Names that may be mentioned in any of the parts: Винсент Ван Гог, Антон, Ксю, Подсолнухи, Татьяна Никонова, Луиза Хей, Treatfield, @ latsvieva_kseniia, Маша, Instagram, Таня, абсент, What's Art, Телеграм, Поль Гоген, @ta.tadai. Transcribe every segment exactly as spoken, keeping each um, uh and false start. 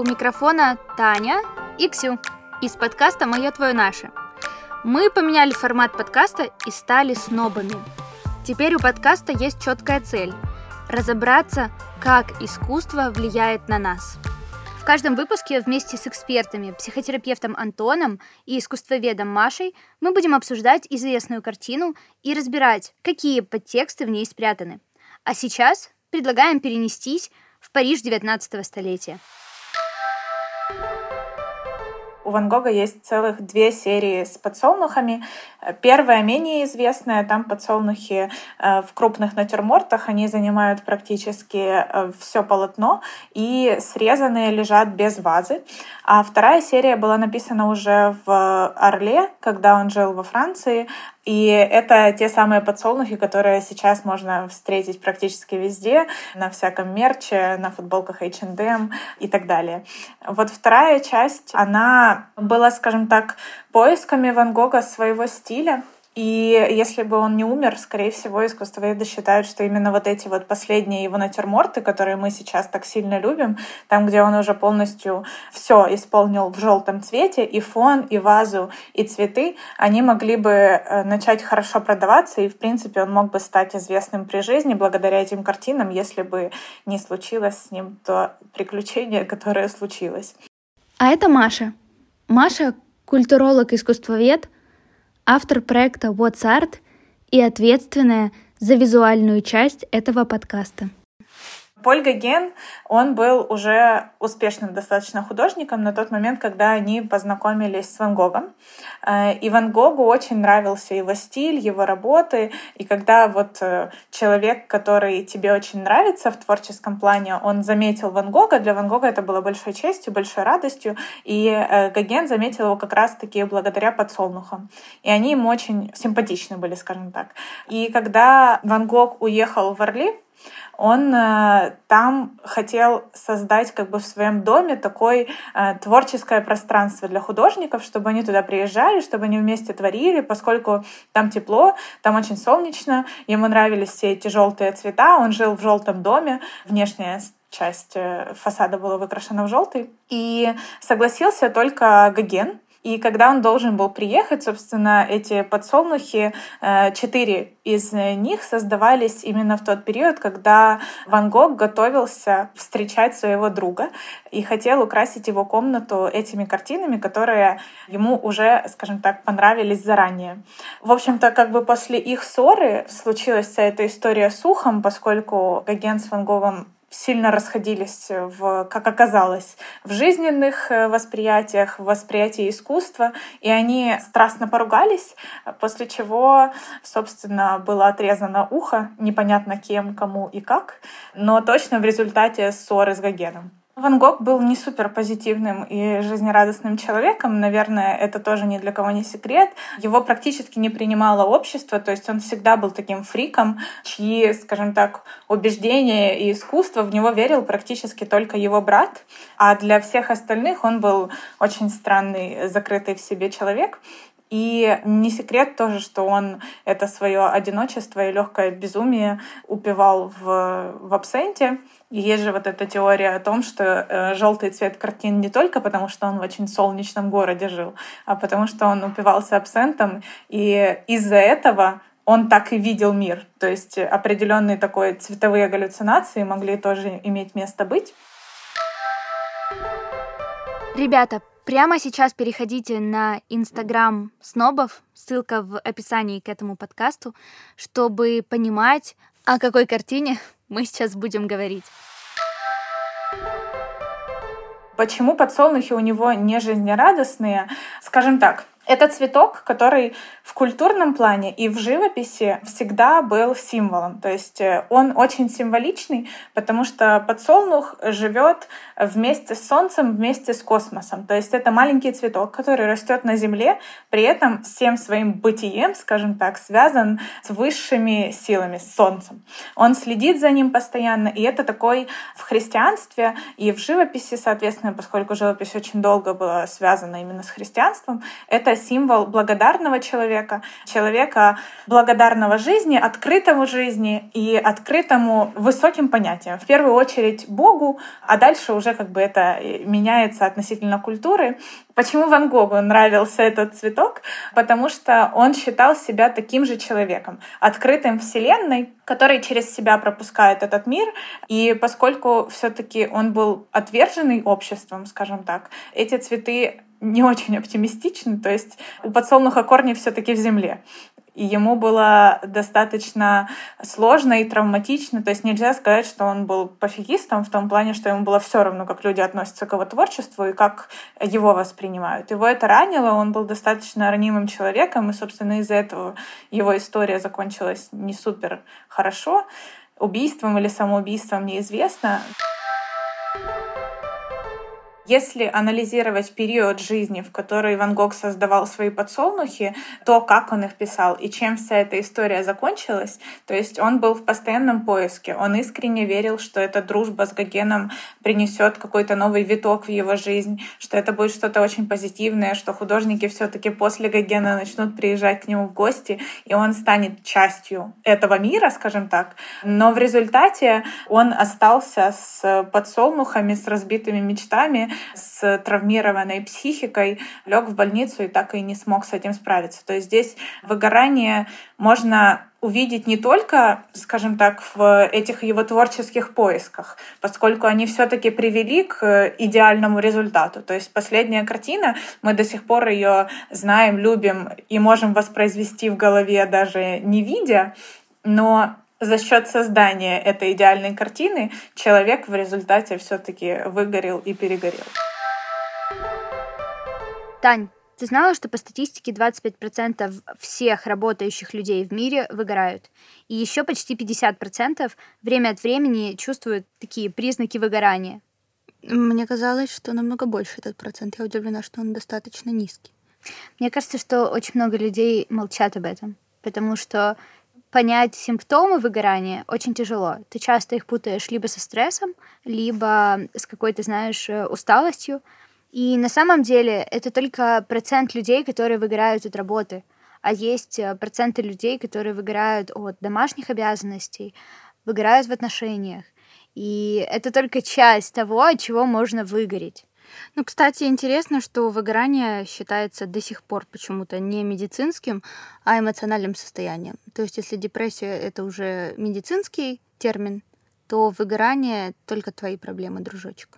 У микрофона Таня и Ксю из подкаста «Мое, твое, наше». Мы поменяли формат подкаста и стали снобами. Теперь у подкаста есть четкая цель – разобраться, как искусство влияет на нас. В каждом выпуске вместе с экспертами, психотерапевтом Антоном и искусствоведом Машей мы будем обсуждать известную картину и разбирать, какие подтексты в ней спрятаны. А сейчас предлагаем перенестись в Париж девятнадцатого столетия. У Ван Гога есть целых две серии с подсолнухами. Первая менее известная, там подсолнухи в крупных натюрмортах, они занимают практически все полотно и срезанные лежат без вазы. А вторая серия была написана уже в Орле, когда он жил во Франции. И это те самые подсолнухи, которые сейчас можно встретить практически везде, на всяком мерче, на футболках эйч энд эм и так далее. Вот вторая часть, она была, скажем так, поисками Ван Гога своего стиля. И если бы он не умер, скорее всего, искусствоведы считают, что именно вот эти вот последние его натюрморты, которые мы сейчас так сильно любим, там, где он уже полностью все исполнил в желтом цвете, и фон, и вазу, и цветы, они могли бы начать хорошо продаваться, и, в принципе, он мог бы стать известным при жизни благодаря этим картинам, если бы не случилось с ним то приключение, которое случилось. А это Маша. Маша — культуролог и искусствовед, автор проекта What's Art и ответственная за визуальную часть этого подкаста. Поль Гоген, он был уже успешным достаточно художником на тот момент, когда они познакомились с Ван Гогом. И Ван Гогу очень нравился его стиль, его работы. И когда вот человек, который тебе очень нравится в творческом плане, он заметил Ван Гога, для Ван Гога это было большой честью, большой радостью. И Гоген заметил его как раз-таки благодаря подсолнухам. И они ему очень симпатичны были, скажем так. И когда Ван Гог уехал в Орли, он э, там хотел создать как бы в своем доме такое э, творческое пространство для художников, чтобы они туда приезжали, чтобы они вместе творили, поскольку там тепло, там очень солнечно, ему нравились все эти желтые цвета, он жил в желтом доме, внешняя часть фасада была выкрашена в желтый, и согласился только Гоген. И когда он должен был приехать, собственно, эти подсолнухи, четыре из них создавались именно в тот период, когда Ван Гог готовился встречать своего друга и хотел украсить его комнату этими картинами, которые ему уже, скажем так, понравились заранее. В общем-то, как бы после их ссоры случилась вся эта история с ухом, поскольку Гоген с Ван Гогом сильно расходились, в, как оказалось, в жизненных восприятиях, в восприятии искусства, и они страстно поругались, после чего, собственно, было отрезано ухо, непонятно кем, кому и как, но точно в результате ссоры с Гогеном. Ван Гог был не суперпозитивным и жизнерадостным человеком, наверное, это тоже ни для кого не секрет. Его практически не принимало общество, то есть он всегда был таким фриком, чьи, скажем так, убеждения и искусство, в него верил практически только его брат, а для всех остальных он был очень странный, закрытый в себе человек. И не секрет тоже, что он это свое одиночество и легкое безумие упивал в, в абсенте. И есть же вот эта теория о том, что э, желтый цвет картин не только потому, что он в очень солнечном городе жил, а потому что он упивался абсентом, и из-за этого он так и видел мир. То есть определенные такой цветовые галлюцинации могли тоже иметь место быть. Ребята, прямо сейчас переходите на Instagram снобов, ссылка в описании к этому подкасту, чтобы понимать, о какой картине мы сейчас будем говорить. Почему подсолнухи у него не жизнерадостные? Скажем так, это цветок, который в культурном плане и в живописи всегда был символом. То есть он очень символичный, потому что подсолнух живет вместе с солнцем, вместе с космосом. То есть это маленький цветок, который растет на земле, при этом всем своим бытием, скажем так, связан с высшими силами, с солнцем. Он следит за ним постоянно, и это такой в христианстве и в живописи, соответственно, поскольку живопись очень долго была связана именно с христианством, это символ благодарного человека, человека благодарного жизни, открытого жизни и открытому высоким понятиям. В первую очередь Богу, а дальше уже как бы это меняется относительно культуры. Почему Ван Гогу нравился этот цветок? Потому что он считал себя таким же человеком, открытым вселенной, который через себя пропускает этот мир. И поскольку все-таки он был отверженный обществом, скажем так, эти цветы не очень оптимистичны. То есть у подсолнуха корни все-таки в земле. И ему было достаточно сложно и травматично. То есть нельзя сказать, что он был пофигистом в том плане, что ему было все равно, как люди относятся к его творчеству и как его воспринимают. Его это ранило, он был достаточно ранимым человеком, и, собственно, из-за этого его история закончилась не супер хорошо. Убийством или самоубийством неизвестно. Если анализировать период жизни, в который Ван Гог создавал свои подсолнухи, то, как он их писал и чем вся эта история закончилась, то есть он был в постоянном поиске, он искренне верил, что эта дружба с Гогеном принесет какой-то новый виток в его жизнь, что это будет что-то очень позитивное, что художники все-таки после Гогена начнут приезжать к нему в гости, и он станет частью этого мира, скажем так. Но в результате он остался с подсолнухами, с разбитыми мечтами, с травмированной психикой, лег в больницу и так и не смог с этим справиться. То есть здесь выгорание можно увидеть не только, скажем так, в этих его творческих поисках, поскольку они все-таки привели к идеальному результату. То есть последняя картина, мы до сих пор ее знаем, любим и можем воспроизвести в голове, даже не видя, но за счет создания этой идеальной картины человек в результате все-таки выгорел и перегорел. Тань, ты знала, что по статистике двадцать пять процентов всех работающих людей в мире выгорают? И еще почти пятьдесят процентов время от времени чувствуют такие признаки выгорания. Мне казалось, что намного больше этот процент. Я удивлена, что он достаточно низкий. Мне кажется, что очень много людей молчат об этом, потому что понять симптомы выгорания очень тяжело. Ты часто их путаешь либо со стрессом, либо с какой-то, знаешь, усталостью. И на самом деле это только процент людей, которые выгорают от работы. А есть проценты людей, которые выгорают от домашних обязанностей, выгорают в отношениях. И это только часть того, от чего можно выгореть. Ну, кстати, интересно, что выгорание считается до сих пор почему-то не медицинским, а эмоциональным состоянием. То есть, если депрессия — это уже медицинский термин, то выгорание — только твои проблемы, дружочек.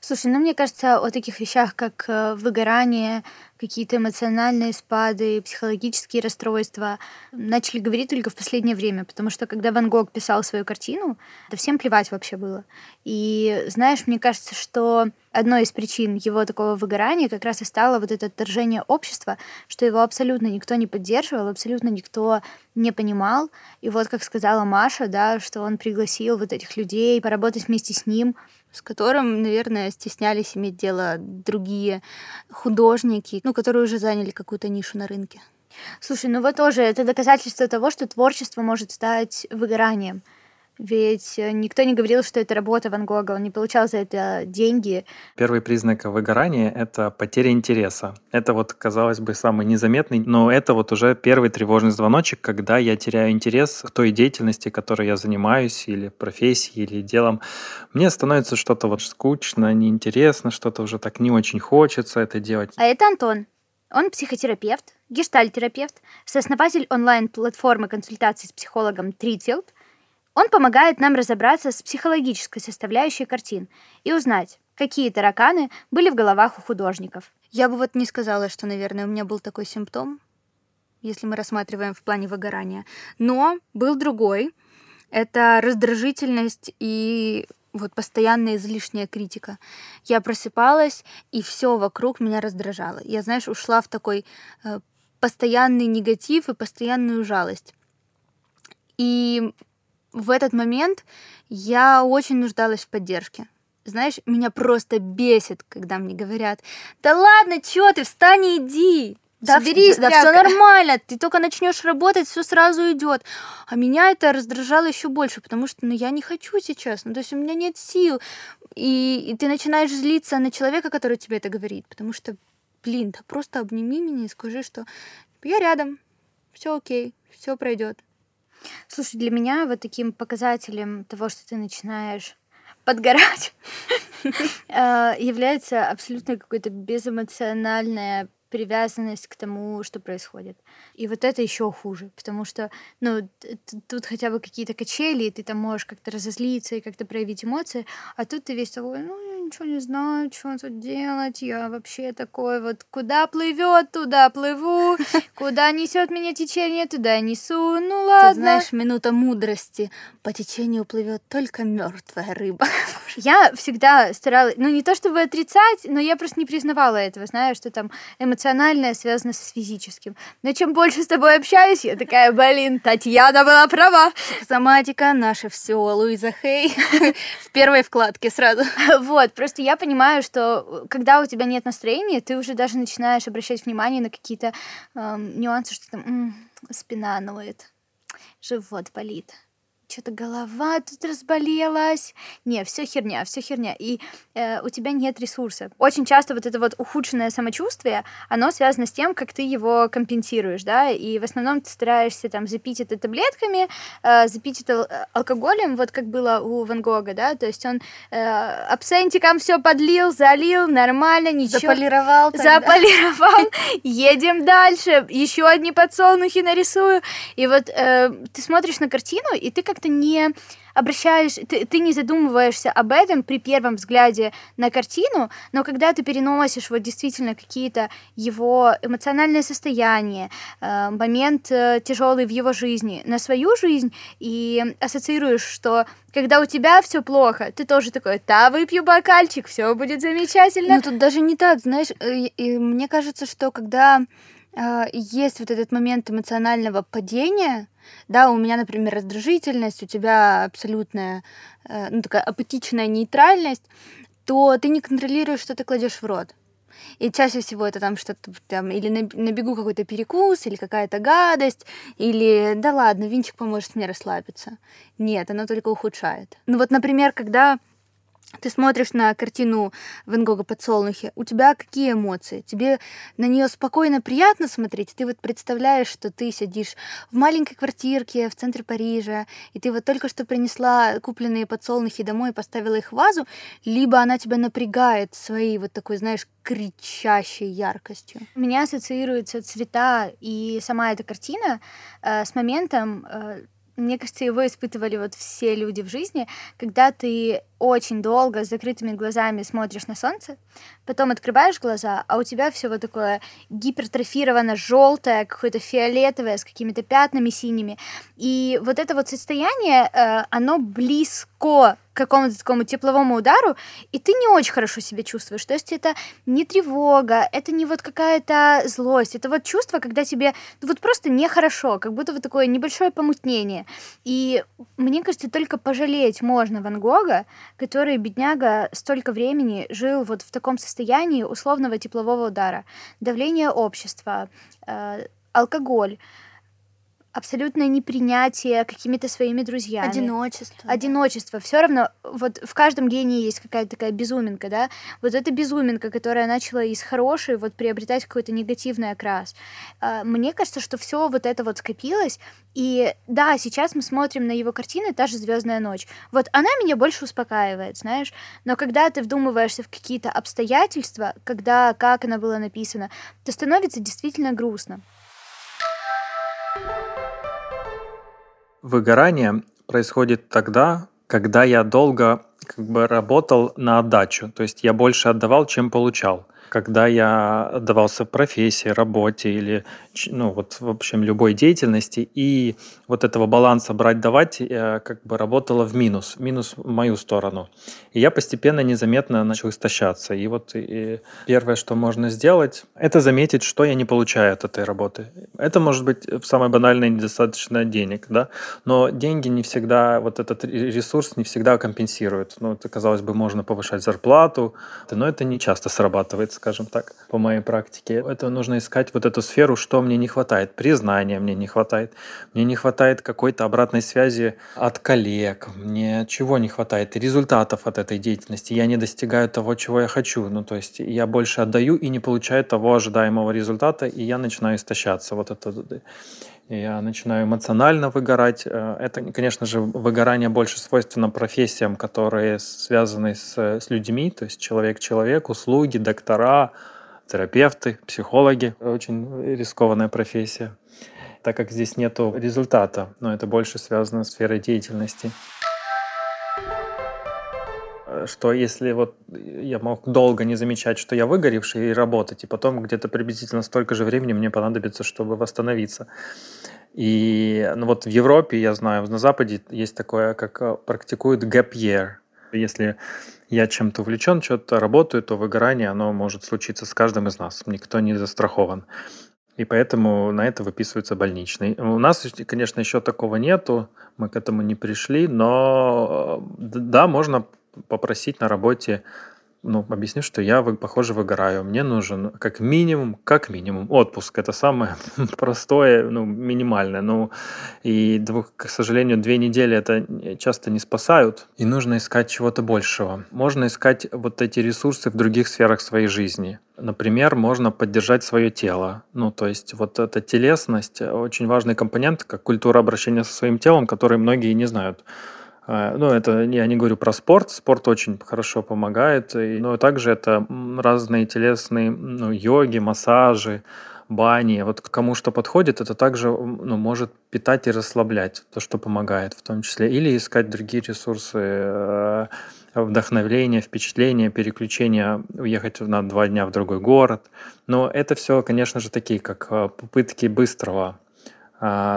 Слушай, ну, мне кажется, о таких вещах, как выгорание, какие-то эмоциональные спады, психологические расстройства, начали говорить только в последнее время, потому что, когда Ван Гог писал свою картину, да всем плевать вообще было. И, знаешь, мне кажется, что одной из причин его такого выгорания как раз и стало вот это отторжение общества, что его абсолютно никто не поддерживал, абсолютно никто не понимал. И вот, как сказала Маша, да, что он пригласил вот этих людей поработать вместе с ним, с которым, наверное, стеснялись иметь дело другие художники, ну, которые уже заняли какую-то нишу на рынке. Слушай, ну вот тоже это доказательство того, что творчество может стать выгоранием. Ведь никто не говорил, что это работа Ван Гога, он не получал за это деньги. Первый признак выгорания — это потеря интереса. Это вот, казалось бы, самый незаметный, но это вот уже первый тревожный звоночек, когда я теряю интерес к той деятельности, которой я занимаюсь, или профессией, или делом. Мне становится что-то вот скучно, неинтересно, что-то уже так не очень хочется это делать. А это Антон. Он психотерапевт, гештальтерапевт, сооснователь онлайн-платформы консультаций с психологом Treatfield. Он помогает нам разобраться с психологической составляющей картин и узнать, какие тараканы были в головах у художников. Я бы вот не сказала, что, наверное, у меня был такой симптом, если мы рассматриваем в плане выгорания. Но был другой. Это раздражительность и вот постоянная излишняя критика. Я просыпалась, и все вокруг меня раздражало. Я, знаешь, ушла в такой э, постоянный негатив и постоянную жалость. И в этот момент я очень нуждалась в поддержке. Знаешь, меня просто бесит, когда мне говорят: да ладно, чё ты, встань и иди, да, соберись, да, все нормально, ты только начнешь работать, все сразу идет. А меня это раздражало еще больше, потому что ну, я не хочу сейчас, ну, то есть у меня нет сил. И, и ты начинаешь злиться на человека, который тебе это говорит, потому что блин, да просто обними меня и скажи, что я рядом, все окей, все пройдет. Слушай, для меня вот таким показателем того, что ты начинаешь подгорать, является абсолютно какая-то безэмоциональная привязанность к тому, что происходит. И вот это еще хуже, потому что, ну, тут хотя бы какие-то качели, и ты там можешь как-то разозлиться и как-то проявить эмоции, а тут ты весь такой, ну, я ничего не знаю, что тут делать, я вообще такой вот, куда плывет, туда плыву, куда несет меня течение, туда я несу, ну ладно. Ты знаешь, минута мудрости, по течению плывет только мертвая рыба. Я всегда старалась, ну, не то чтобы отрицать, но я просто не признавала этого, знаешь, что там эмоционально эмоциональное связано с физическим. Но чем больше с тобой общаюсь, я такая, блин, Татьяна была права. Соматика, наше все, Луиза Хей. В первой вкладке сразу. Вот, просто я понимаю, что когда у тебя нет настроения, ты уже даже начинаешь обращать внимание на какие-то нюансы, что там спина ноет, живот болит, что-то голова тут разболелась. Не, все херня, все херня. И э, у тебя нет ресурса. Очень часто вот это вот ухудшенное самочувствие, оно связано с тем, как ты его компенсируешь, да, и в основном ты стараешься там запить это таблетками, э, запить это алкоголем, вот как было у Ван Гога, да, то есть он э, абсентиком все подлил, залил, нормально, ничего. Заполировал. Тогда. Заполировал. Едем дальше. Еще одни подсолнухи нарисую. И вот э, ты смотришь на картину, и ты как ты не обращаешь, ты, ты не задумываешься об этом при первом взгляде на картину, но когда ты переносишь вот действительно какие-то его эмоциональные состояния, э, момент э, тяжелый в его жизни на свою жизнь и ассоциируешь, что когда у тебя все плохо, ты тоже такой, да, выпью бокальчик, все будет замечательно. Ну тут даже не так, знаешь, и, и мне кажется, что когда э, есть вот этот момент эмоционального падения, да, у меня, например, раздражительность, у тебя абсолютная, ну, такая апатичная нейтральность, то ты не контролируешь, что ты кладешь в рот. И чаще всего это там что-то там, или на бегу какой-то перекус, или какая-то гадость, или да ладно, винчик поможет мне расслабиться. Нет, оно только ухудшает. Ну вот, например, когда ты смотришь на картину Ван Гога «Подсолнухи», у тебя какие эмоции? Тебе на нее спокойно, приятно смотреть? Ты вот представляешь, что ты сидишь в маленькой квартирке в центре Парижа, и ты вот только что принесла купленные подсолнухи домой и поставила их в вазу, либо она тебя напрягает своей вот такой, знаешь, кричащей яркостью. У меня ассоциируются цвета и сама эта картина э, с моментом... Э, Мне кажется, его испытывали вот все люди в жизни, когда ты очень долго с закрытыми глазами смотришь на солнце, потом открываешь глаза, а у тебя все вот такое гипертрофировано, желтое, какое-то фиолетовое, с какими-то пятнами синими. И вот это вот состояние, оно близко к какому-то такому тепловому удару, и ты не очень хорошо себя чувствуешь. То есть это не тревога, это не вот какая-то злость, это вот чувство, когда тебе ну, вот просто нехорошо, как будто вот такое небольшое помутнение. И мне кажется, только пожалеть можно Ван Гога, который, бедняга, столько времени жил вот в таком состоянии условного теплового удара. Давление общества, э, алкоголь, абсолютное непринятие какими-то своими друзьями. Одиночество. Одиночество. Да. Все равно, вот в каждом гении есть какая-то такая безуминка, да? Вот эта безуминка, которая начала из хорошей вот приобретать какой-то негативный окрас. Мне кажется, что все вот это вот скопилось, и да, сейчас мы смотрим на его картины, та же «Звездная ночь». Вот она меня больше успокаивает, знаешь, но когда ты вдумываешься в какие-то обстоятельства, когда, как она была написана, то становится действительно грустно. Выгорание происходит тогда, когда я долго как бы работал на отдачу, то есть я больше отдавал, чем получал. Когда я отдавался профессии, работе или, ну, вот, в общем, любой деятельности, и вот этого баланса брать-давать как бы работало в минус, в минус в мою сторону. И я постепенно, незаметно начал истощаться. И вот и первое, что можно сделать, это заметить, что я не получаю от этой работы. Это может быть самое банальное, недостаточно денег, да? Но деньги не всегда, вот этот ресурс не всегда компенсирует. Ну, это, казалось бы, можно повышать зарплату, но это не часто срабатывает. скажем так, по моей практике. Это нужно искать вот эту сферу, что мне не хватает. Признания мне не хватает. Мне не хватает какой-то обратной связи от коллег. Мне чего не хватает? Результатов от этой деятельности. Я не достигаю того, чего я хочу. Ну, то есть я больше отдаю и не получаю того ожидаемого результата, и я начинаю истощаться. Вот это... Я начинаю эмоционально выгорать. Это, конечно же, выгорание больше свойственно профессиям, которые связаны с, с людьми, то есть человек-человек, услуги, доктора, терапевты, психологи. Очень рискованная профессия, так как здесь нету результата, но это больше связано с сферой деятельности. Что если вот я мог долго не замечать, что я выгоревший, и работать, и потом где-то приблизительно столько же времени мне понадобится, чтобы восстановиться. И ну вот в Европе, я знаю, на Западе есть такое, как практикуют gap year. Если я чем-то увлечен, что-то работаю, то выгорание, оно может случиться с каждым из нас. Никто не застрахован. И поэтому на это выписывается больничный. У нас, конечно, еще такого нету, мы к этому не пришли, но да, можно... попросить на работе, ну, объяснить, что я, похоже, выгораю. Мне нужен как минимум, как минимум отпуск. Это самое простое, ну, минимальное. Ну, и, двух, к сожалению, две недели это часто не спасают. И нужно искать чего-то большего. Можно искать вот эти ресурсы в других сферах своей жизни. Например, можно поддержать свое тело. Ну, то есть вот эта телесность, очень важный компонент, как культура обращения со своим телом, который многие не знают. Ну, это я не говорю про спорт. Спорт очень хорошо помогает. Но также это разные телесные, ну, йоги, массажи, бани. Вот кому что подходит, это также, ну, может питать и расслаблять, то, что помогает в том числе. Или искать другие ресурсы, вдохновление, впечатление, переключение, уехать на два дня в другой город. Но это все, конечно же, такие, как попытки быстрого.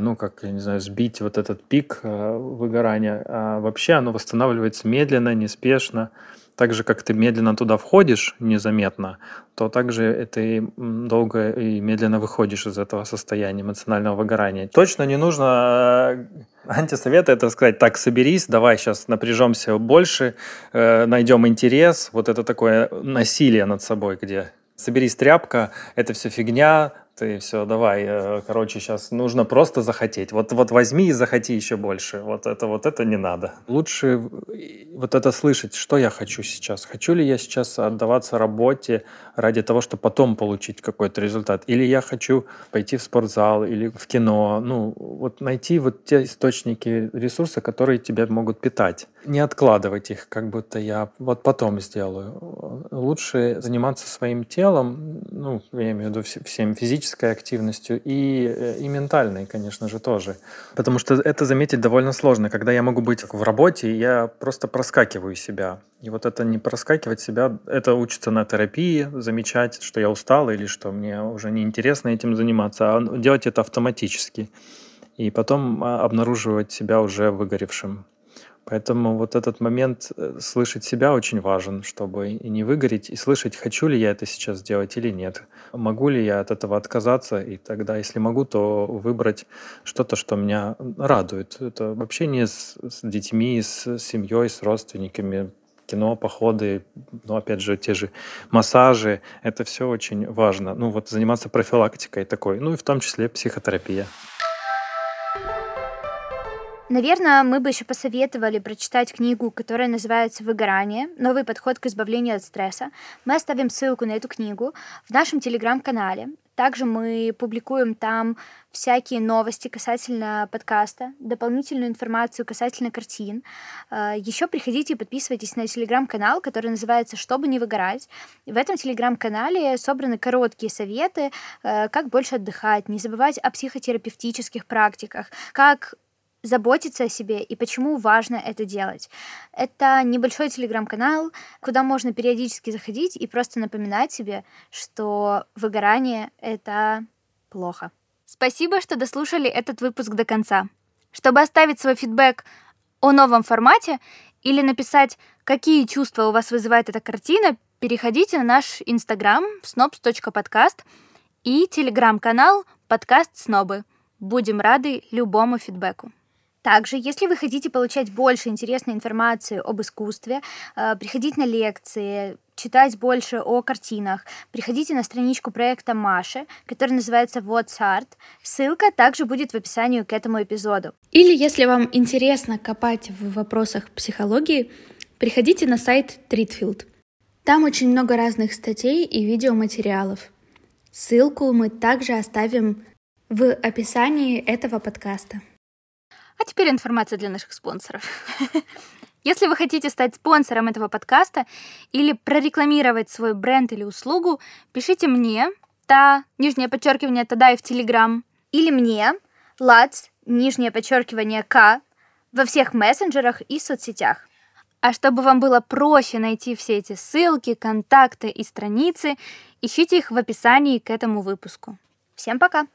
Ну, как, я не знаю, сбить вот этот пик выгорания. А вообще оно восстанавливается медленно, неспешно. Так же, как ты медленно туда входишь, незаметно, то также ты долго и медленно выходишь из этого состояния эмоционального выгорания. Точно не нужно антисоветы, это сказать, так, соберись, давай сейчас напряжемся больше, найдем интерес. Вот это такое насилие над собой, где соберись, тряпка, это все фигня, и все, давай, короче, сейчас нужно просто захотеть. Вот, вот возьми и захоти еще больше. Вот это, вот это не надо. Лучше вот это слышать, что я хочу сейчас. Хочу ли я сейчас отдаваться работе ради того, чтобы потом получить какой-то результат? Или я хочу пойти в спортзал или в кино? Ну, вот найти вот те источники ресурса, которые тебя могут питать. Не откладывать их, как будто я вот потом сделаю. Лучше заниматься своим телом, ну, я имею в виду всем физическим, активностью и, и ментальной, конечно же, тоже. Потому что это заметить довольно сложно. Когда я могу быть в работе, я просто проскакиваю себя. И вот это не проскакивать себя, это учится на терапии, замечать, что я устал или что мне уже неинтересно этим заниматься, а делать это автоматически. И потом обнаруживать себя уже выгоревшим. Поэтому вот этот момент слышать себя очень важен, чтобы и не выгореть, и слышать, хочу ли я это сейчас делать или нет. Могу ли я от этого отказаться, и тогда, если могу, то выбрать что-то, что меня радует. Это общение с, с детьми, с семьей, с родственниками, кино, походы, ну, опять же, те же массажи. Это все очень важно. Ну, вот заниматься профилактикой такой, ну, и в том числе психотерапия. Наверное, мы бы еще посоветовали прочитать книгу, которая называется «Выгорание. Новый подход к избавлению от стресса». Мы оставим ссылку на эту книгу в нашем телеграм-канале. Также мы публикуем там всякие новости касательно подкаста, дополнительную информацию касательно картин. Еще приходите и подписывайтесь на телеграм-канал, который называется «Чтобы не выгорать». В этом телеграм-канале собраны короткие советы, как больше отдыхать, не забывать о психотерапевтических практиках, как заботиться о себе и почему важно это делать. Это небольшой телеграм-канал, куда можно периодически заходить и просто напоминать себе, что выгорание — это плохо. Спасибо, что дослушали этот выпуск до конца. Чтобы оставить свой фидбэк о новом формате или написать, какие чувства у вас вызывает эта картина, переходите на наш инстаграм snobs.podcast и телеграм-канал «Подкаст Снобы». Будем рады любому фидбэку. Также, если вы хотите получать больше интересной информации об искусстве, приходить на лекции, читать больше о картинах, приходите на страничку проекта Маши, который называется What's Art. Ссылка также будет в описании к этому эпизоду. Или если вам интересно копать в вопросах психологии, приходите на сайт Treatfield. Там очень много разных статей и видеоматериалов. Ссылку мы также оставим в описании этого подкаста. А теперь информация для наших спонсоров. Если вы хотите стать спонсором этого подкаста или прорекламировать свой бренд или услугу, пишите мне, та, нижнее подчеркивание, tadai в Telegram, или мне, latsvieva_kseniia, нижнее подчеркивание, k, во всех мессенджерах и соцсетях. А чтобы вам было проще найти все эти ссылки, контакты и страницы, ищите их в описании к этому выпуску. Всем пока!